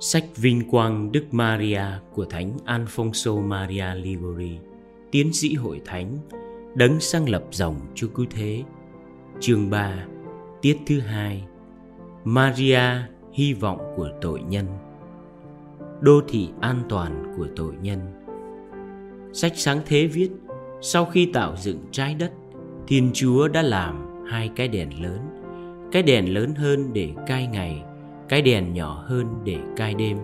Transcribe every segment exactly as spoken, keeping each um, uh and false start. Sách Vinh Quang Đức Maria của Thánh Alphongsô Maria Liguori, tiến sĩ hội thánh, đấng sáng lập dòng Chúa Cứu Thế. Chương ba, tiết thứ hai. Maria, hy vọng của tội nhân. Đô thị an toàn của tội nhân. Sách Sáng Thế viết, sau khi tạo dựng trái đất, Thiên Chúa đã làm hai cái đèn lớn, cái đèn lớn hơn để cai ngày, cái đèn nhỏ hơn để cai đêm.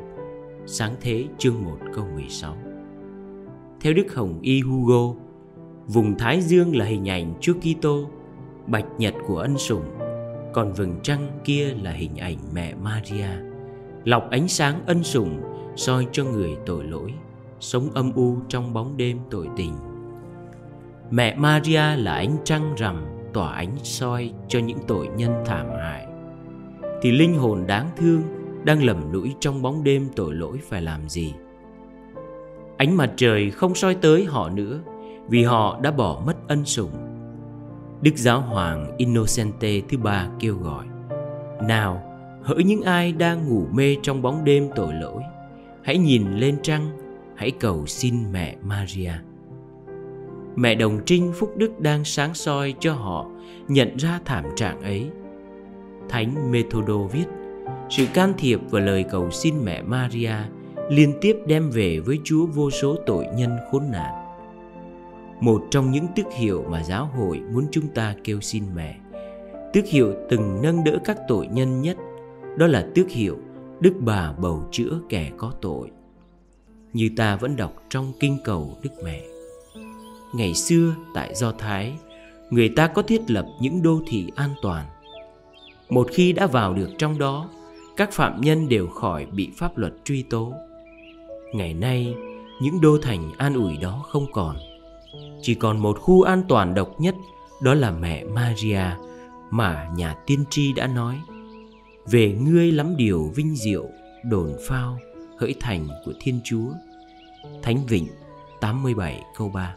Sáng Thế chương một câu mười sáu. Theo Đức Hồng Y Hugo, vùng Thái Dương là hình ảnh Chúa Kitô, bạch nhật của ân sủng, còn vầng trăng kia là hình ảnh mẹ Maria, lọc ánh sáng ân sủng soi cho người tội lỗi, sống âm u trong bóng đêm tội tình. Mẹ Maria là ánh trăng rằm tỏa ánh soi cho những tội nhân thảm hại, thì linh hồn đáng thương đang lầm lũi trong bóng đêm tội lỗi phải làm gì? Ánh mặt trời không soi tới họ nữa vì họ đã bỏ mất ân sủng. Đức Giáo Hoàng Innocente thứ ba kêu gọi, nào, hỡi những ai đang ngủ mê trong bóng đêm tội lỗi, hãy nhìn lên trăng, hãy cầu xin mẹ Maria. Mẹ đồng trinh phúc đức đang sáng soi cho họ nhận ra thảm trạng ấy. Thánh Methodo viết, sự can thiệp và lời cầu xin mẹ Maria liên tiếp đem về với Chúa vô số tội nhân khốn nạn. Một trong những tước hiệu mà giáo hội muốn chúng ta kêu xin mẹ, tước hiệu từng nâng đỡ các tội nhân nhất, đó là tước hiệu Đức Bà bầu chữa kẻ có tội, như ta vẫn đọc trong kinh cầu Đức Mẹ. Ngày xưa tại Do Thái, người ta có thiết lập những đô thị an toàn. Một khi đã vào được trong đó, các phạm nhân đều khỏi bị pháp luật truy tố. Ngày nay, những đô thành an ủi đó không còn. Chỉ còn một khu an toàn độc nhất, đó là mẹ Maria mà nhà tiên tri đã nói, về ngươi lắm điều vinh diệu, đồn phao, hỡi thành của Thiên Chúa. Thánh Vịnh tám mươi bảy câu ba.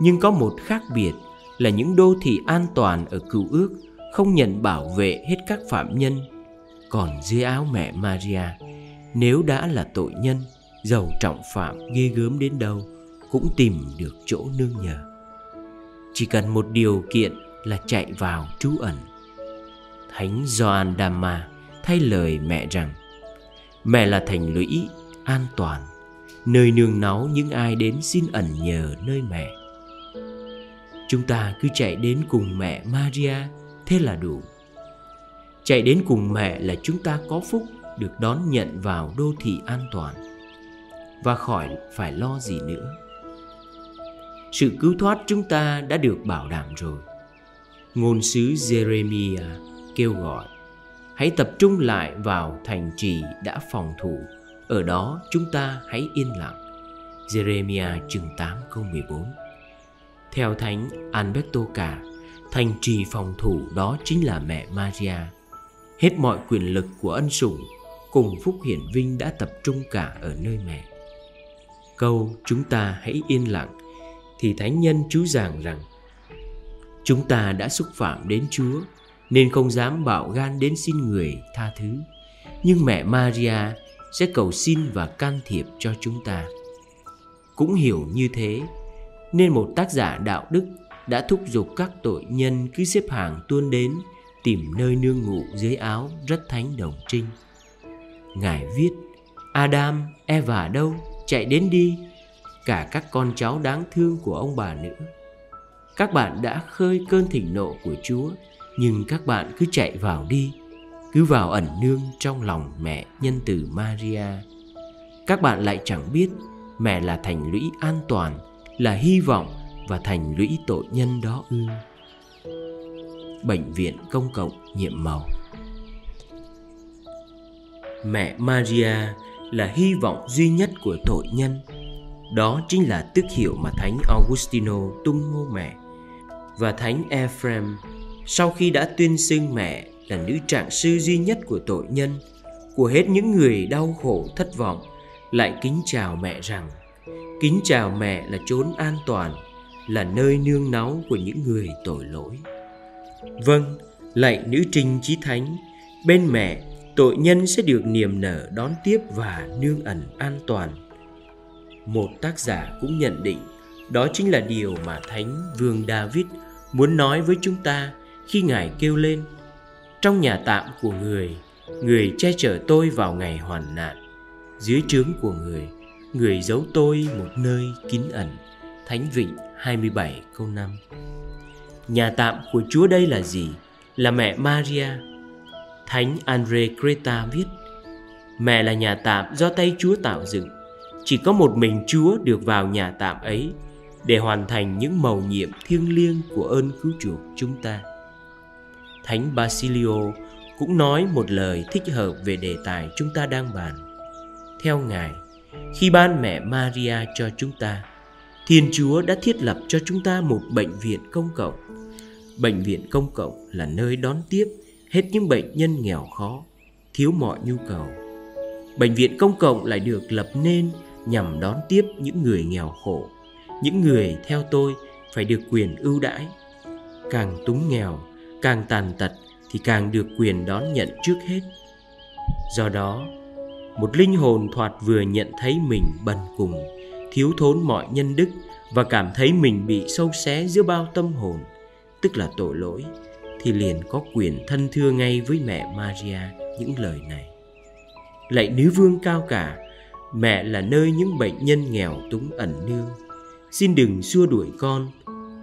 Nhưng có một khác biệt là những đô thị an toàn ở Cựu Ước không nhận bảo vệ hết các phạm nhân, còn dưới áo mẹ Maria, nếu đã là tội nhân, dầu trọng phạm ghê gớm đến đâu cũng tìm được chỗ nương nhờ. Chỉ cần một điều kiện là chạy vào trú ẩn. Thánh Joan Dama thay lời mẹ rằng, mẹ là thành lũy an toàn, nơi nương náu những ai đến xin ẩn nhờ nơi mẹ. Chúng ta cứ chạy đến cùng mẹ Maria, thế là đủ. Chạy đến cùng mẹ là chúng ta có phúc được đón nhận vào đô thị an toàn, và khỏi phải lo gì nữa. Sự cứu thoát chúng ta đã được bảo đảm rồi. Ngôn sứ Jeremiah kêu gọi, hãy tập trung lại vào thành trì đã phòng thủ, ở đó chúng ta hãy yên lặng. Jeremiah chương tám câu mười bốn. Theo Thánh Alberto cả, thành trì phòng thủ đó chính là mẹ Maria. Hết mọi quyền lực của ân sủng cùng phúc hiển vinh đã tập trung cả ở nơi mẹ. Câu chúng ta hãy yên lặng thì thánh nhân chú giảng rằng, chúng ta đã xúc phạm đến Chúa nên không dám bạo gan đến xin người tha thứ, nhưng mẹ Maria sẽ cầu xin và can thiệp cho chúng ta. Cũng hiểu như thế nên một tác giả đạo đức đã thúc giục các tội nhân cứ xếp hàng tuôn đến tìm nơi nương ngụ dưới áo rất thánh đồng trinh. Ngài viết, Adam, Eva đâu, chạy đến đi, cả các con cháu đáng thương của ông bà nữa. Các bạn đã khơi cơn thịnh nộ của Chúa, nhưng các bạn cứ chạy vào đi, cứ vào ẩn nương trong lòng mẹ nhân từ Maria. Các bạn lại chẳng biết mẹ là thành lũy an toàn, là hy vọng và thành lũy tội nhân đó ư. Bệnh viện công cộng nhiệm màu. Mẹ Maria là hy vọng duy nhất của tội nhân. Đó chính là tước hiệu mà Thánh Augustino tung hô mẹ. Và Thánh Ephrem, sau khi đã tuyên xưng mẹ là nữ trạng sư duy nhất của tội nhân, của hết những người đau khổ thất vọng, lại kính chào mẹ rằng, kính chào mẹ là chốn an toàn, là nơi nương náu của những người tội lỗi. Vâng, lạy nữ trinh chí thánh, bên mẹ tội nhân sẽ được niềm nở đón tiếp và nương ẩn an toàn. Một tác giả cũng nhận định đó chính là điều mà Thánh Vương David muốn nói với chúng ta khi Ngài kêu lên: trong nhà tạm của Người, Người che chở tôi vào ngày hoạn nạn. Dưới trướng của Người, Người giấu tôi một nơi kín ẩn. Thánh Vịnh hai mươi bảy câu năm. Nhà tạm của Chúa đây là gì? Là mẹ Maria. Thánh Andre Creta viết: mẹ là nhà tạm do tay Chúa tạo dựng. Chỉ có một mình Chúa được vào nhà tạm ấy để hoàn thành những mầu nhiệm thiêng liêng của ơn cứu chuộc chúng ta. Thánh Basilio cũng nói một lời thích hợp về đề tài chúng ta đang bàn. Theo Ngài, khi ban mẹ Maria cho chúng ta, Thiên Chúa đã thiết lập cho chúng ta một bệnh viện công cộng. Bệnh viện công cộng là nơi đón tiếp hết những bệnh nhân nghèo khó, thiếu mọi nhu cầu. Bệnh viện công cộng lại được lập nên nhằm đón tiếp những người nghèo khổ, những người theo tôi phải được quyền ưu đãi. Càng túng nghèo, càng tàn tật thì càng được quyền đón nhận trước hết. Do đó, một linh hồn thoạt vừa nhận thấy mình bần cùng, thiếu thốn mọi nhân đức và cảm thấy mình bị sâu xé giữa bao tâm hồn, tức là tội lỗi, thì liền có quyền thân thưa ngay với mẹ Maria những lời này: lạy nữ vương cao cả, mẹ là nơi những bệnh nhân nghèo túng ẩn nương. Xin đừng xua đuổi con,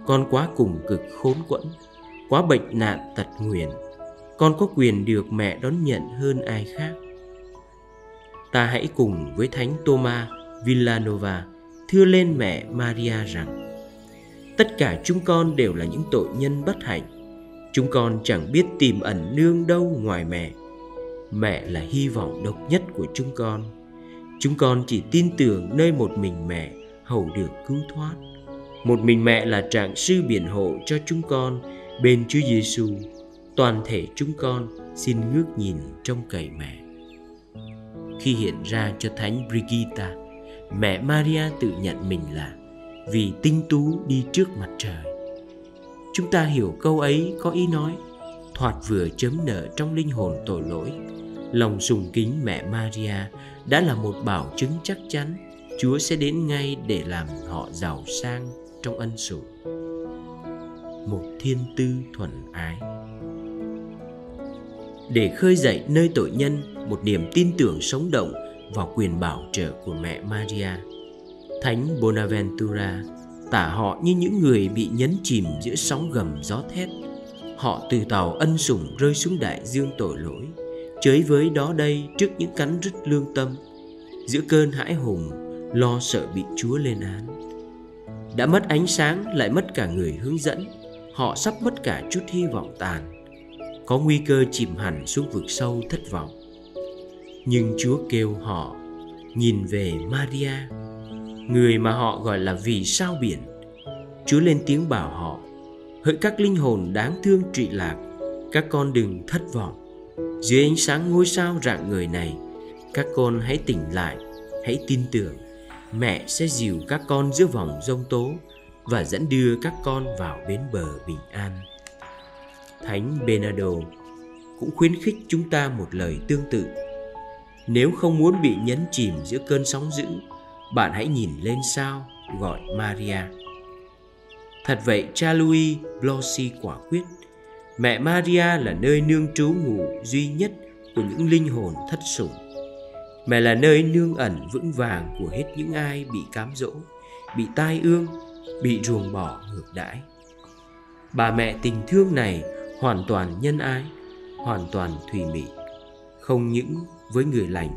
con quá cùng cực khốn quẫn, quá bệnh nạn tật nguyền. Con có quyền được mẹ đón nhận hơn ai khác. Ta hãy cùng với Thánh Thomas Villanova thưa lên mẹ Maria rằng: tất cả chúng con đều là những tội nhân bất hạnh. Chúng con chẳng biết tìm ẩn nương đâu ngoài mẹ. Mẹ là hy vọng độc nhất của chúng con. Chúng con chỉ tin tưởng nơi một mình mẹ hầu được cứu thoát. Một mình mẹ là trạng sư biện hộ cho chúng con bên Chúa Giêsu. Toàn thể chúng con xin ngước nhìn trông cậy mẹ. Khi hiện ra cho Thánh Brigitta, mẹ Maria tự nhận mình là vì tinh tú đi trước mặt trời. Chúng ta hiểu câu ấy có ý nói: thoạt vừa chớm nở trong linh hồn tội lỗi, lòng sùng kính mẹ Maria đã là một bảo chứng chắc chắn Chúa sẽ đến ngay để làm họ giàu sang trong ân sủng. Một thiên tư thuần ái. Để khơi dậy nơi tội nhân một niềm tin tưởng sống động vào quyền bảo trợ của mẹ Maria, Thánh Bonaventura tả họ như những người bị nhấn chìm giữa sóng gầm gió thét. Họ từ tàu ân sủng rơi xuống đại dương tội lỗi, chới với đó đây trước những cánh rứt lương tâm, giữa cơn hãi hùng, lo sợ bị Chúa lên án. Đã mất ánh sáng lại mất cả người hướng dẫn, họ sắp mất cả chút hy vọng tàn, có nguy cơ chìm hẳn xuống vực sâu thất vọng. Nhưng Chúa kêu họ nhìn về Maria, người mà họ gọi là vì sao biển. Chúa lên tiếng bảo họ: hỡi các linh hồn đáng thương trụy lạc, các con đừng thất vọng. Dưới ánh sáng ngôi sao rạng ngời này, các con hãy tỉnh lại, hãy tin tưởng. Mẹ sẽ dìu các con giữa vòng giông tố và dẫn đưa các con vào bến bờ bình an. Thánh Bernardo cũng khuyến khích chúng ta một lời tương tự: nếu không muốn bị nhấn chìm giữa cơn sóng dữ, bạn hãy nhìn lên sao, gọi Maria. Thật vậy, cha Louis Blosi quả quyết: mẹ Maria là nơi nương trú ngụ duy nhất của những linh hồn thất sủng. Mẹ là nơi nương ẩn vững vàng của hết những ai bị cám dỗ, bị tai ương, bị ruồng bỏ ngược đãi. Bà mẹ tình thương này hoàn toàn nhân ái, hoàn toàn thùy mị, không những với người lành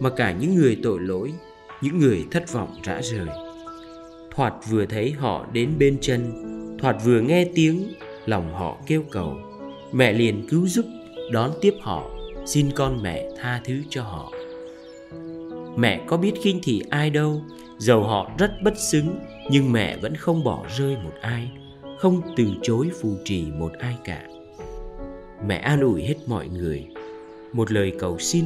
mà cả những người tội lỗi, những người thất vọng rã rời. Thoạt vừa thấy họ đến bên chân, thoạt vừa nghe tiếng lòng họ kêu cầu, mẹ liền cứu giúp, đón tiếp họ, xin con mẹ tha thứ cho họ. Mẹ có biết khinh thị ai đâu, dầu họ rất bất xứng, nhưng mẹ vẫn không bỏ rơi một ai, không từ chối phù trì một ai cả. Mẹ an ủi hết mọi người. Một lời cầu xin,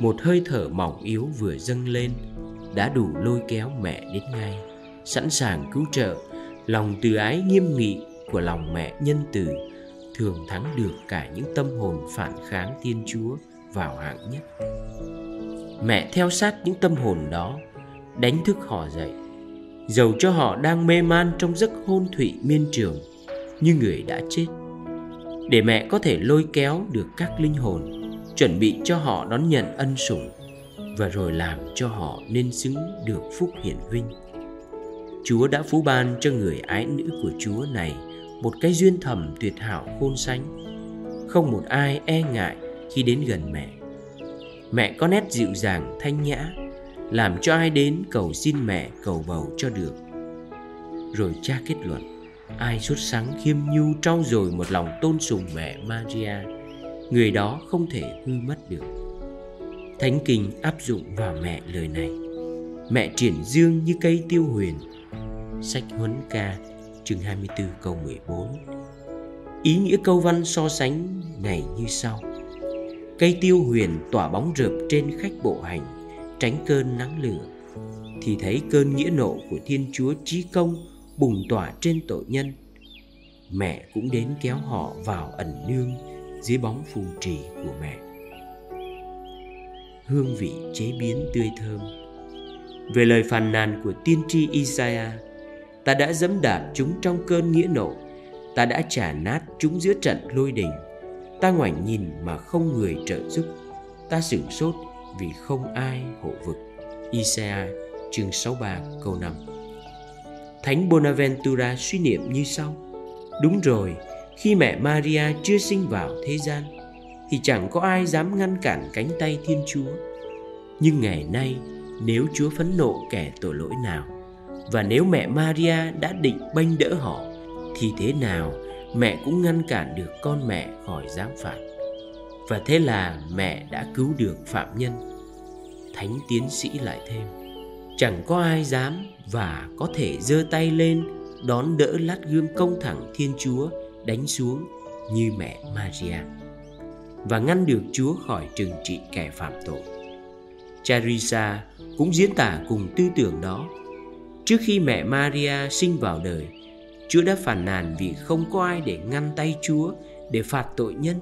một hơi thở mỏng yếu vừa dâng lên đã đủ lôi kéo mẹ đến ngay, sẵn sàng cứu trợ. Lòng từ ái nghiêm nghị của lòng mẹ nhân từ thường thắng được cả những tâm hồn phản kháng Thiên Chúa vào hạng nhất. Mẹ theo sát những tâm hồn đó, đánh thức họ dậy. Dầu cho họ đang mê man trong giấc hôn thụy miên trường như người đã chết, để mẹ có thể lôi kéo được các linh hồn, chuẩn bị cho họ đón nhận ân sủng, và rồi làm cho họ nên xứng được phúc hiển vinh. Chúa đã phú ban cho người ái nữ của Chúa này một cái duyên thầm tuyệt hảo khôn sánh. Không một ai e ngại khi đến gần mẹ. Mẹ có nét dịu dàng thanh nhã, làm cho ai đến cầu xin mẹ cầu bầu cho được. Rồi cha kết luận, ai sốt sắng khiêm nhu trau dồi một lòng tôn sùng mẹ Maria, người đó không thể hư mất được. Thánh Kinh áp dụng vào mẹ lời này. Mẹ triển dương như cây tiêu huyền. Sách Huấn Ca chương hai mươi tư câu mười bốn. Ý nghĩa câu văn so sánh này như sau: cây tiêu huyền tỏa bóng rợp trên khách bộ hành, tránh cơn nắng lửa, thì thấy cơn nghĩa nộ của Thiên Chúa Chí Công bùng tỏa trên tội nhân. Mẹ cũng đến kéo họ vào ẩn nương dưới bóng phù trì của mẹ. Hương vị chế biến tươi thơm. Về lời phàn nàn của tiên tri Isaiah, ta đã giẫm đạp chúng trong cơn nghĩa nộ, ta đã chà nát chúng giữa trận lôi đình. Ta ngoảnh nhìn mà không người trợ giúp, ta sửng sốt vì không ai hộ vực. Isaiah chương sáu mươi ba câu năm. Thánh Bonaventura suy niệm như sau: đúng rồi, khi mẹ Maria chưa sinh vào thế gian thì chẳng có ai dám ngăn cản cánh tay Thiên Chúa. Nhưng ngày nay, nếu Chúa phẫn nộ kẻ tội lỗi nào, và nếu mẹ Maria đã định bênh đỡ họ, thì thế nào mẹ cũng ngăn cản được con mẹ khỏi giáng phạt. Và thế là mẹ đã cứu được phạm nhân. Thánh tiến sĩ lại thêm: chẳng có ai dám và có thể giơ tay lên đón đỡ lát gươm công thẳng Thiên Chúa đánh xuống như mẹ Maria, và ngăn được Chúa khỏi trừng trị kẻ phạm tội. Charissa cũng diễn tả cùng tư tưởng đó. Trước khi mẹ Maria sinh vào đời, Chúa đã phàn nàn vì không có ai để ngăn tay Chúa để phạt tội nhân.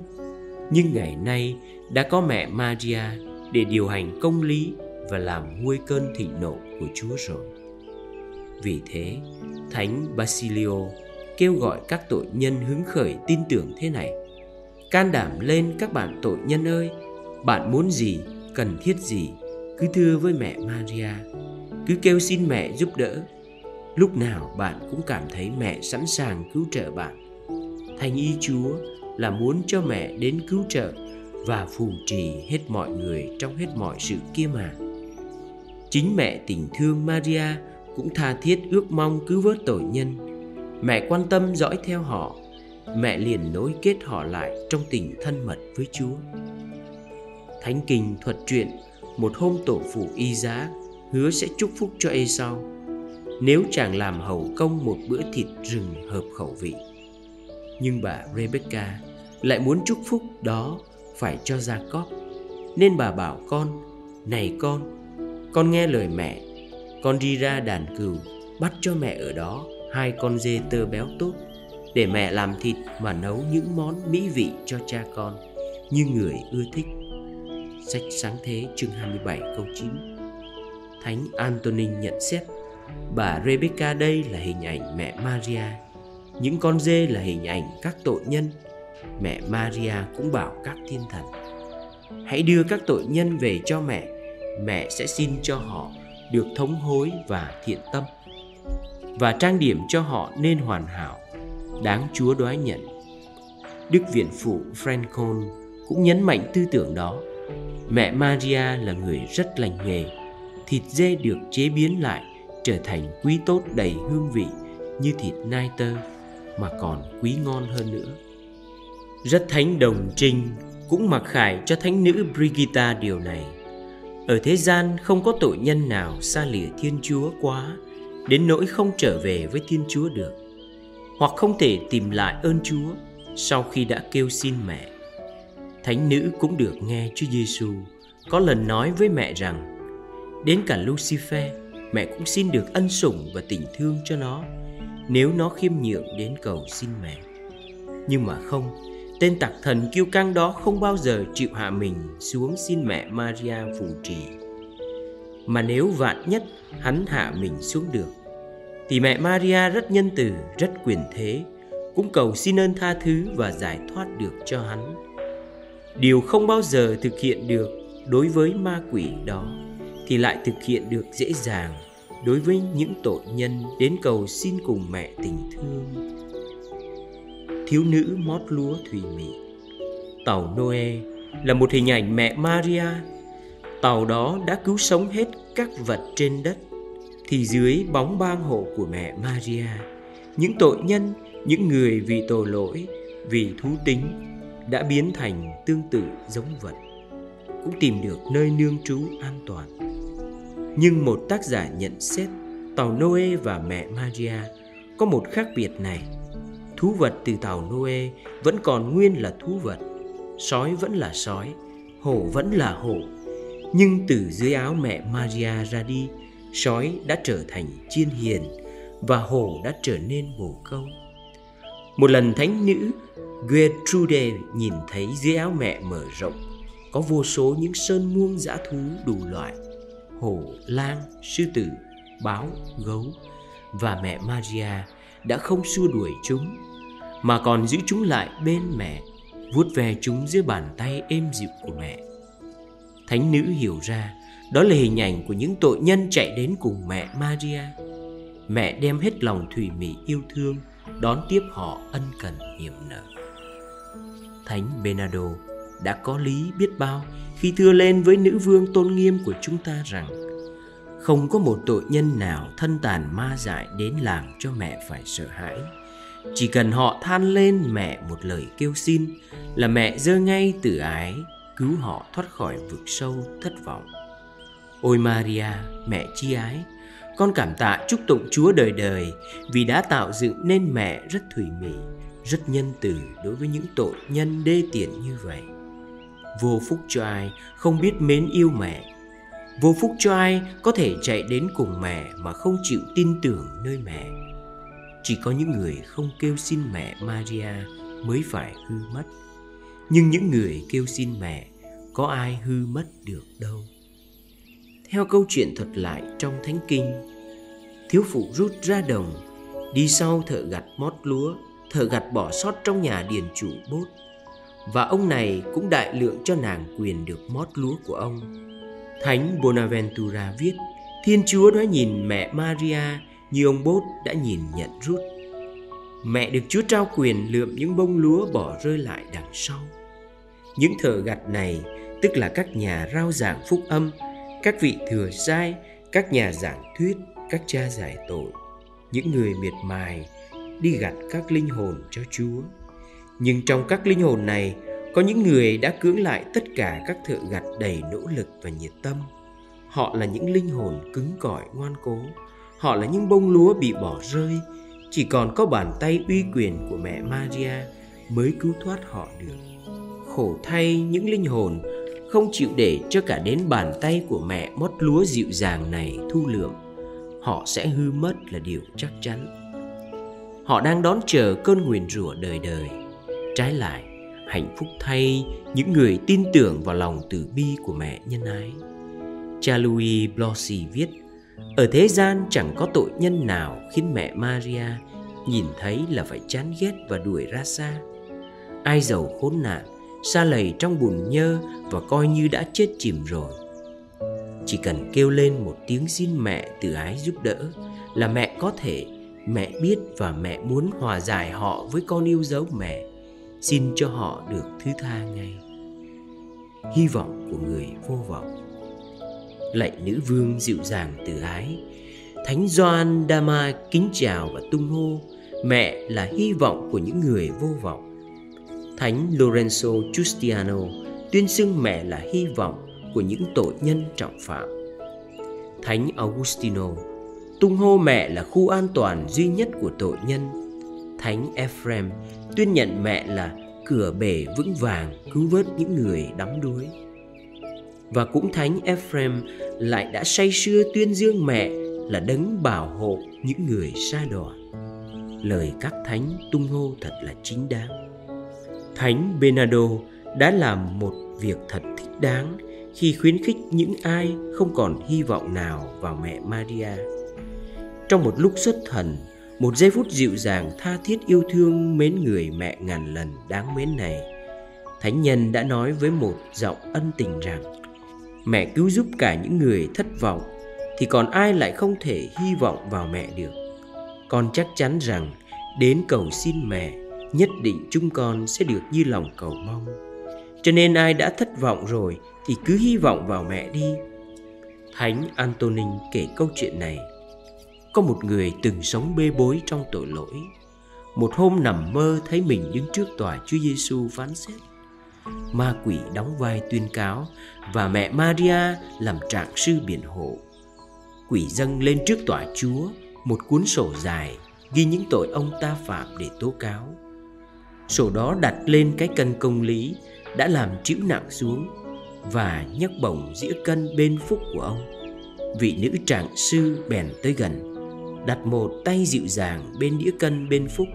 Nhưng ngày nay đã có mẹ Maria để điều hành công lý và làm nguôi cơn thịnh nộ của Chúa rồi. Vì thế, Thánh Basilio kêu gọi các tội nhân hứng khởi tin tưởng thế này: can đảm lên các bạn tội nhân ơi, bạn muốn gì, cần thiết gì, cứ thưa với mẹ Maria, cứ kêu xin mẹ giúp đỡ. Lúc nào bạn cũng cảm thấy mẹ sẵn sàng cứu trợ bạn. Thành ý Chúa là muốn cho mẹ đến cứu trợ và phù trì hết mọi người trong hết mọi sự kia mà. Chính mẹ tình thương Maria cũng tha thiết ước mong cứu vớt tội nhân. Mẹ quan tâm dõi theo họ, mẹ liền nối kết họ lại trong tình thân mật với Chúa. Thánh Kinh thuật chuyện một hôm tổ phụ Y Giá hứa sẽ chúc phúc cho Esau nếu chàng làm hầu công một bữa thịt rừng hợp khẩu vị. Nhưng bà Rebecca lại muốn chúc phúc đó phải cho Jacob, nên bà bảo con: này con, con nghe lời mẹ, con đi ra đàn cừu bắt cho mẹ ở đó hai con dê tơ béo tốt, để mẹ làm thịt mà nấu những món mỹ vị cho cha con như người ưa thích. Sách Sáng Thế chương hai mươi bảy câu chín. Thánh Antonin nhận xét bà Rebecca đây là hình ảnh mẹ Maria, những con dê là hình ảnh các tội nhân. Mẹ Maria cũng bảo các thiên thần: hãy đưa các tội nhân về cho mẹ, mẹ sẽ xin cho họ được thống hối và thiện tâm, và trang điểm cho họ nên hoàn hảo, đáng Chúa đoái nhận. Đức viện phụ Frankhol cũng nhấn mạnh tư tưởng đó. Mẹ Maria là người rất lành nghề. Thịt dê được chế biến lại trở thành quý tốt đầy hương vị như thịt nai tơ, mà còn quý ngon hơn nữa. Rất thánh Đồng Trinh cũng mặc khải cho thánh nữ Brigitta điều này: ở thế gian không có tội nhân nào xa lìa Thiên Chúa quá đến nỗi không trở về với Thiên Chúa được, hoặc không thể tìm lại ơn Chúa sau khi đã kêu xin mẹ. Thánh nữ cũng được nghe Chúa Giêsu có lần nói với mẹ rằng: đến cả Lucifer mẹ cũng xin được ân sủng và tình thương cho nó nếu nó khiêm nhượng đến cầu xin mẹ. Nhưng mà không, Tên tặc thần kiêu căng đó không bao giờ chịu hạ mình xuống xin mẹ Maria phù trì. Mà nếu vạn nhất hắn hạ mình xuống được, thì mẹ Maria rất nhân từ, rất quyền thế, cũng cầu xin ơn tha thứ và giải thoát được cho hắn. Điều không bao giờ thực hiện được đối với ma quỷ đó, thì lại thực hiện được dễ dàng đối với những tội nhân đến cầu xin cùng mẹ tình thương. Thiếu nữ mót lúa thùy mị. Tàu Noe là một hình ảnh mẹ Maria. Tàu đó đã cứu sống hết các vật trên đất, thì dưới bóng bang hộ của mẹ Maria, những tội nhân, những người vì tội lỗi, vì thú tính đã biến thành tương tự giống vật, cũng tìm được nơi nương trú an toàn. Nhưng một tác giả nhận xét tàu Noe và mẹ Maria có một khác biệt này. Thú vật từ tàu Noe vẫn còn nguyên là thú vật, sói vẫn là sói, hổ vẫn là hổ. Nhưng từ dưới áo mẹ Maria ra đi, sói đã trở thành chiên hiền và hổ đã trở nên bồ câu. Một lần thánh nữ Gertrude nhìn thấy dưới áo mẹ mở rộng có vô số những sơn muông dã thú đủ loại: hổ, lang, sư tử, báo, gấu. Và mẹ Maria đã không xua đuổi chúng, mà còn giữ chúng lại bên mẹ, vuốt ve chúng dưới bàn tay êm dịu của mẹ. Thánh nữ hiểu ra đó là hình ảnh của những tội nhân chạy đến cùng mẹ Maria. Mẹ đem hết lòng thủy mị yêu thương đón tiếp họ ân cần niềm nở. Thánh Bernardo đã có lý biết bao khi thưa lên với nữ vương tôn nghiêm của chúng ta rằng không có một tội nhân nào thân tàn ma dại đến làm cho mẹ phải sợ hãi. Chỉ cần họ than lên mẹ một lời kêu xin là mẹ giơ ngay từ ái cứu họ thoát khỏi vực sâu thất vọng. Ôi Maria, mẹ chi ái, con cảm tạ chúc tụng Chúa đời đời vì đã tạo dựng nên mẹ rất thủy mị, rất nhân từ đối với những tội nhân đê tiện như vậy. Vô phúc cho ai không biết mến yêu mẹ. Vô phúc cho ai có thể chạy đến cùng mẹ mà không chịu tin tưởng nơi mẹ. Chỉ có những người không kêu xin mẹ Maria mới phải hư mất. Nhưng những người kêu xin mẹ, có ai hư mất được đâu. Theo câu chuyện thuật lại trong Thánh Kinh, thiếu phụ rút ra đồng, đi sau thợ gặt mót lúa, thợ gặt bỏ sót trong nhà điền chủ bốt. Và ông này cũng đại lượng cho nàng quyền được mót lúa của ông. Thánh Bonaventura viết, Thiên Chúa đã nhìn mẹ Maria như ông bốt đã nhìn nhận rút. Mẹ được Chúa trao quyền lượm những bông lúa bỏ rơi lại đằng sau. Những thợ gặt này, tức là các nhà rao giảng phúc âm, các vị thừa sai, các nhà giảng thuyết, các cha giải tội, những người miệt mài đi gặt các linh hồn cho Chúa. Nhưng trong các linh hồn này, có những người đã cưỡng lại tất cả các thợ gặt đầy nỗ lực và nhiệt tâm. Họ là những linh hồn cứng cỏi ngoan cố. Họ là những bông lúa bị bỏ rơi. Chỉ còn có bàn tay uy quyền của mẹ Maria mới cứu thoát họ được. Khổ thay những linh hồn không chịu để cho cả đến bàn tay của mẹ mót lúa dịu dàng này thu lượm. Họ sẽ hư mất là điều chắc chắn. Họ đang đón chờ cơn nguyền rủa đời đời. Trái lại, hạnh phúc thay những người tin tưởng vào lòng từ bi của mẹ nhân ái. Cha Louis Blosi viết, ở thế gian chẳng có tội nhân nào khiến mẹ Maria nhìn thấy là phải chán ghét và đuổi ra xa. Ai giàu khốn nạn, sa lầy trong bùn nhơ và coi như đã chết chìm rồi. Chỉ cần kêu lên một tiếng xin mẹ từ ái giúp đỡ là mẹ có thể, mẹ biết và mẹ muốn hòa giải họ với con yêu dấu mẹ, xin cho họ được thứ tha ngay. Hy vọng của người vô vọng. Lạy nữ vương dịu dàng từ ái, Thánh Joan Dama kính chào và tung hô mẹ là hy vọng của những người vô vọng. Thánh Lorenzo Giustiano tuyên xưng mẹ là hy vọng của những tội nhân trọng phạm. Thánh Augustino tung hô mẹ là khu an toàn duy nhất của tội nhân. Thánh Ephrem tuyên nhận mẹ là cửa bể vững vàng cứu vớt những người đắm đuối. Và cũng Thánh Ephrem lại đã say sưa tuyên dương mẹ là đấng bảo hộ những người sa đọa. Lời các thánh tung hô thật là chính đáng. Thánh Bernardo đã làm một việc thật thích đáng khi khuyến khích những ai không còn hy vọng nào vào mẹ Maria. Trong một lúc xuất thần, một giây phút dịu dàng tha thiết yêu thương mến người mẹ ngàn lần đáng mến này, thánh nhân đã nói với một giọng ân tình rằng: mẹ cứu giúp cả những người thất vọng, thì còn ai lại không thể hy vọng vào mẹ được? Con chắc chắn rằng đến cầu xin mẹ, nhất định chúng con sẽ được như lòng cầu mong. Cho nên ai đã thất vọng rồi thì cứ hy vọng vào mẹ đi. Thánh Antonin kể câu chuyện này. Có một người từng sống bê bối trong tội lỗi. Một hôm nằm mơ thấy mình đứng trước tòa Chúa Giêsu phán xét. Ma quỷ đóng vai tuyên cáo và mẹ Maria làm trạng sư biện hộ. Quỷ dâng lên trước tòa Chúa một cuốn sổ dài ghi những tội ông ta phạm để tố cáo. Sổ đó đặt lên cái cân công lý đã làm trĩu nặng xuống và nhấc bổng dĩa cân bên phúc của ông. Vị nữ trạng sư bèn tới gần, đặt một tay dịu dàng bên đĩa cân bên phúc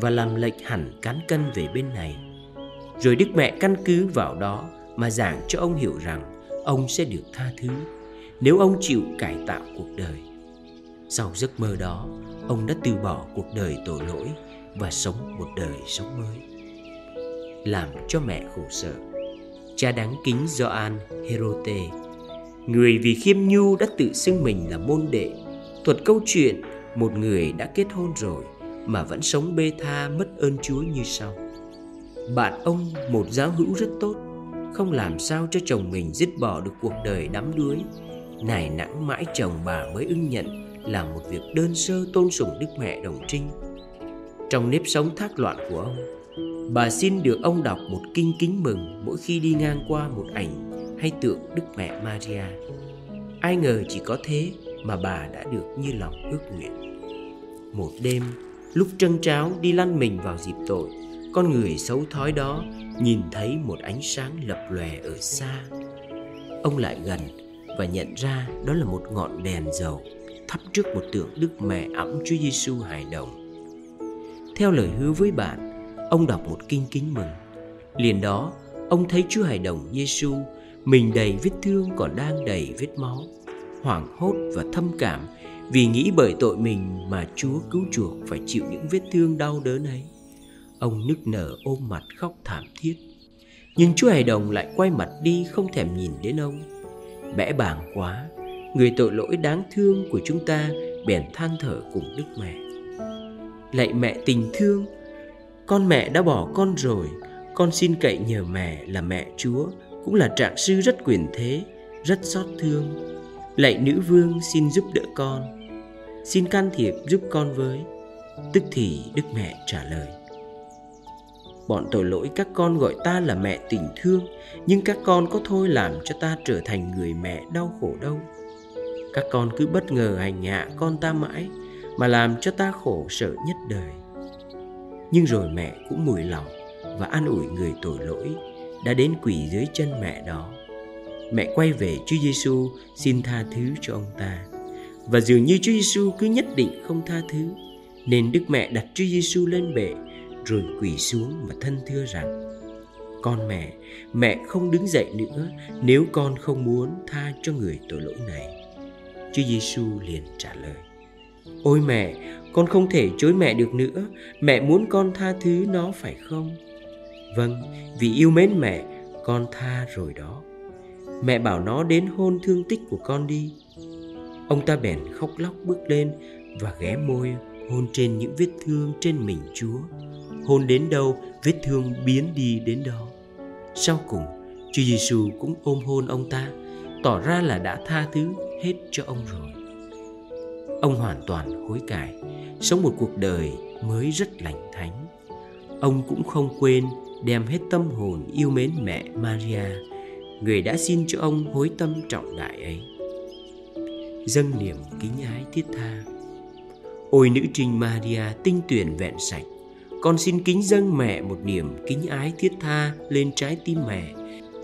và làm lệch hẳn cán cân về bên này. Rồi Đức Mẹ căn cứ vào đó mà giảng cho ông hiểu rằng ông sẽ được tha thứ nếu ông chịu cải tạo cuộc đời. Sau giấc mơ đó, ông đã từ bỏ cuộc đời tội lỗi và sống một đời sống mới. Làm cho mẹ khổ sở. Cha đáng kính Gioan Herote, người vì khiêm nhu đã tự xưng mình là môn đệ, thuật câu chuyện một người đã kết hôn rồi mà vẫn sống bê tha mất ơn Chúa như sau. Bạn ông, một giáo hữu rất tốt, không làm sao cho chồng mình dứt bỏ được cuộc đời đắm đuối. Nài nẵng mãi chồng bà mới ưng nhận là một việc đơn sơ tôn sùng Đức Mẹ đồng trinh. Trong nếp sống thác loạn của ông, bà xin được ông đọc một kinh kính mừng mỗi khi đi ngang qua một ảnh hay tượng Đức Mẹ Maria. Ai ngờ chỉ có thế mà bà đã được như lòng ước nguyện. Một đêm, lúc trăng tráo đi lăn mình vào dịp tội, con người xấu thói đó nhìn thấy một ánh sáng lập lòe ở xa. Ông lại gần và nhận ra đó là một ngọn đèn dầu thắp trước một tượng Đức Mẹ ẵm Chúa Giêsu hài đồng. Theo lời hứa với bạn, ông đọc một kinh kính mừng. Liền đó, ông thấy Chúa hài đồng Giêsu, mình đầy vết thương còn đang đầy vết máu, hoảng hốt và thâm cảm vì nghĩ bởi tội mình mà Chúa cứu chuộc phải chịu những vết thương đau đớn ấy. Ông nức nở ôm mặt khóc thảm thiết. Nhưng Chúa hài đồng lại quay mặt đi, không thèm nhìn đến ông. Bẽ bàng quá, người tội lỗi đáng thương của chúng ta bèn than thở cùng Đức Mẹ: lạy mẹ tình thương, con mẹ đã bỏ con rồi, con xin cậy nhờ mẹ là mẹ Chúa, cũng là trạng sư rất quyền thế, rất xót thương. Lạy nữ vương xin giúp đỡ con, xin can thiệp giúp con với. Tức thì Đức Mẹ trả lời: bọn tội lỗi các con gọi ta là mẹ tình thương, nhưng các con có thôi làm cho ta trở thành người mẹ đau khổ đâu. Các con cứ bất ngờ hành hạ con ta mãi mà làm cho ta khổ sở nhất đời. Nhưng rồi mẹ cũng mùi lòng và an ủi người tội lỗi đã đến quỳ dưới chân mẹ đó. Mẹ quay về Chúa Giêsu xin tha thứ cho ông ta, và dường như Chúa Giêsu cứ nhất định không tha thứ, nên Đức Mẹ đặt Chúa Giêsu lên bệ rồi quỳ xuống mà thân thưa rằng: con mẹ, mẹ không đứng dậy nữa nếu con không muốn tha cho người tội lỗi này. Chúa Giêsu liền trả lời: ôi mẹ, con không thể chối mẹ được nữa, mẹ muốn con tha thứ nó phải không? Vâng, vì yêu mến mẹ, con tha rồi đó. Mẹ bảo nó đến hôn thương tích của con đi. Ông ta bèn khóc lóc bước lên và ghé môi hôn trên những vết thương trên mình Chúa. Hôn đến đâu, vết thương biến đi đến đó. Sau cùng, Chúa Giêsu cũng ôm hôn ông ta, tỏ ra là đã tha thứ hết cho ông rồi. Ông hoàn toàn hối cải, sống một cuộc đời mới rất lành thánh. Ông cũng không quên đem hết tâm hồn yêu mến mẹ Maria, người đã xin cho ông hối tâm trọng đại ấy. Dâng niềm kính ái thiết tha: ôi nữ trinh Maria tinh tuyển vẹn sạch, con xin kính dâng mẹ một niềm kính ái thiết tha lên trái tim mẹ,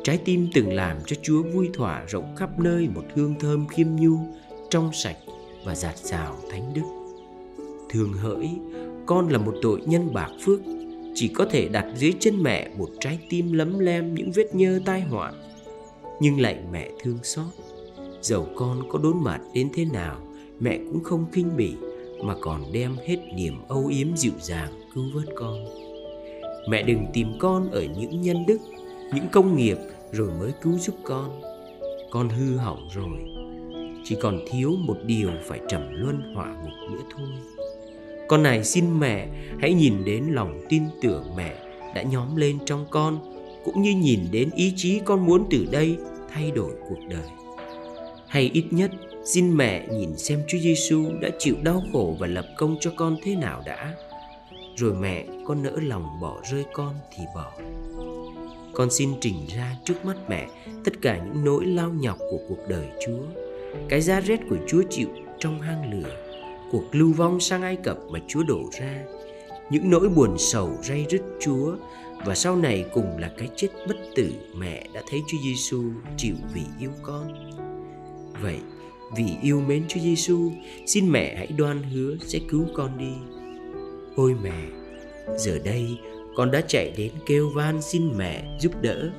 trái tim từng làm cho Chúa vui thỏa rộng khắp nơi một hương thơm khiêm nhu, trong sạch và dạt dào thánh đức. Thương hỡi, con là một tội nhân bạc phước, chỉ có thể đặt dưới chân mẹ một trái tim lấm lem những vết nhơ tai họa. Nhưng lại mẹ thương xót, dẫu con có đốn mặt đến thế nào, mẹ cũng không khinh bỉ mà còn đem hết niềm âu yếm dịu dàng cứu vớt con. Mẹ đừng tìm con ở những nhân đức, những công nghiệp rồi mới cứu giúp con. Con hư hỏng rồi, chỉ còn thiếu một điều phải trầm luân hỏa ngục nữa thôi. Con này xin mẹ hãy nhìn đến lòng tin tưởng mẹ đã nhóm lên trong con, cũng như nhìn đến ý chí con muốn từ đây thay đổi cuộc đời. Hay ít nhất xin mẹ nhìn xem Chúa Giêsu đã chịu đau khổ và lập công cho con thế nào đã. Rồi mẹ có nỡ lòng bỏ rơi con thì bỏ. Con xin trình ra trước mắt mẹ tất cả những nỗi lao nhọc của cuộc đời Chúa, cái giá rét của Chúa chịu trong hang lửa, cuộc lưu vong sang Ai Cập mà Chúa đổ ra, những nỗi buồn sầu ray rứt Chúa, và sau này cùng là cái chết bất tử mẹ đã thấy Chúa Giêsu chịu vì yêu con. Vậy, vì yêu mến Chúa Giêsu, xin mẹ hãy đoan hứa sẽ cứu con đi. Ôi mẹ, giờ đây con đã chạy đến kêu van xin mẹ giúp đỡ,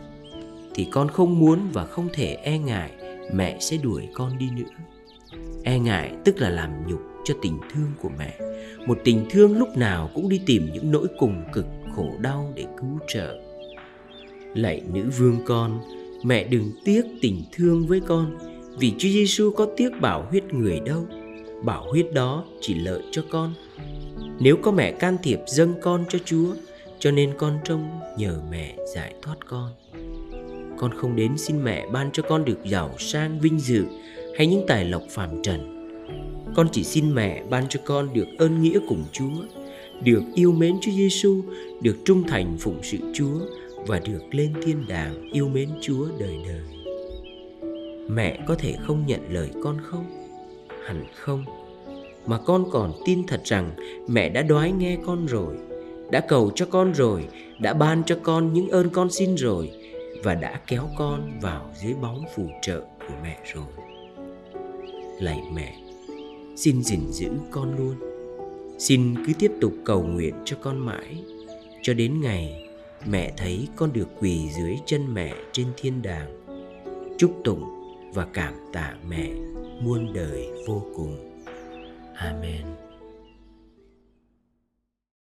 thì con không muốn và không thể e ngại mẹ sẽ đuổi con đi nữa. E ngại tức là làm nhục cho tình thương của mẹ, một tình thương lúc nào cũng đi tìm những nỗi cùng cực khổ đau để cứu trợ. Lạy nữ vương con, mẹ đừng tiếc tình thương với con, vì Chúa Giêsu có tiếc bảo huyết người đâu. Bảo huyết đó chỉ lợi cho con. Nếu có mẹ can thiệp dâng con cho Chúa, cho nên con trông nhờ mẹ giải thoát con. Con không đến xin mẹ ban cho con được giàu sang vinh dự hay những tài lộc phàm trần. Con chỉ xin mẹ ban cho con được ơn nghĩa cùng Chúa, được yêu mến Chúa Giêsu, được trung thành phụng sự Chúa và được lên thiên đàng yêu mến Chúa đời đời. Mẹ có thể không nhận lời con không? Hẳn không. Mà con còn tin thật rằng mẹ đã đoái nghe con rồi, đã cầu cho con rồi, đã ban cho con những ơn con xin rồi, và đã kéo con vào dưới bóng phù trợ của mẹ rồi. Lạy mẹ, xin gìn giữ con luôn. Xin cứ tiếp tục cầu nguyện cho con mãi, cho đến ngày mẹ thấy con được quỳ dưới chân mẹ trên thiên đàng, chúc tụng và cảm tạ mẹ muôn đời vô cùng. Amen.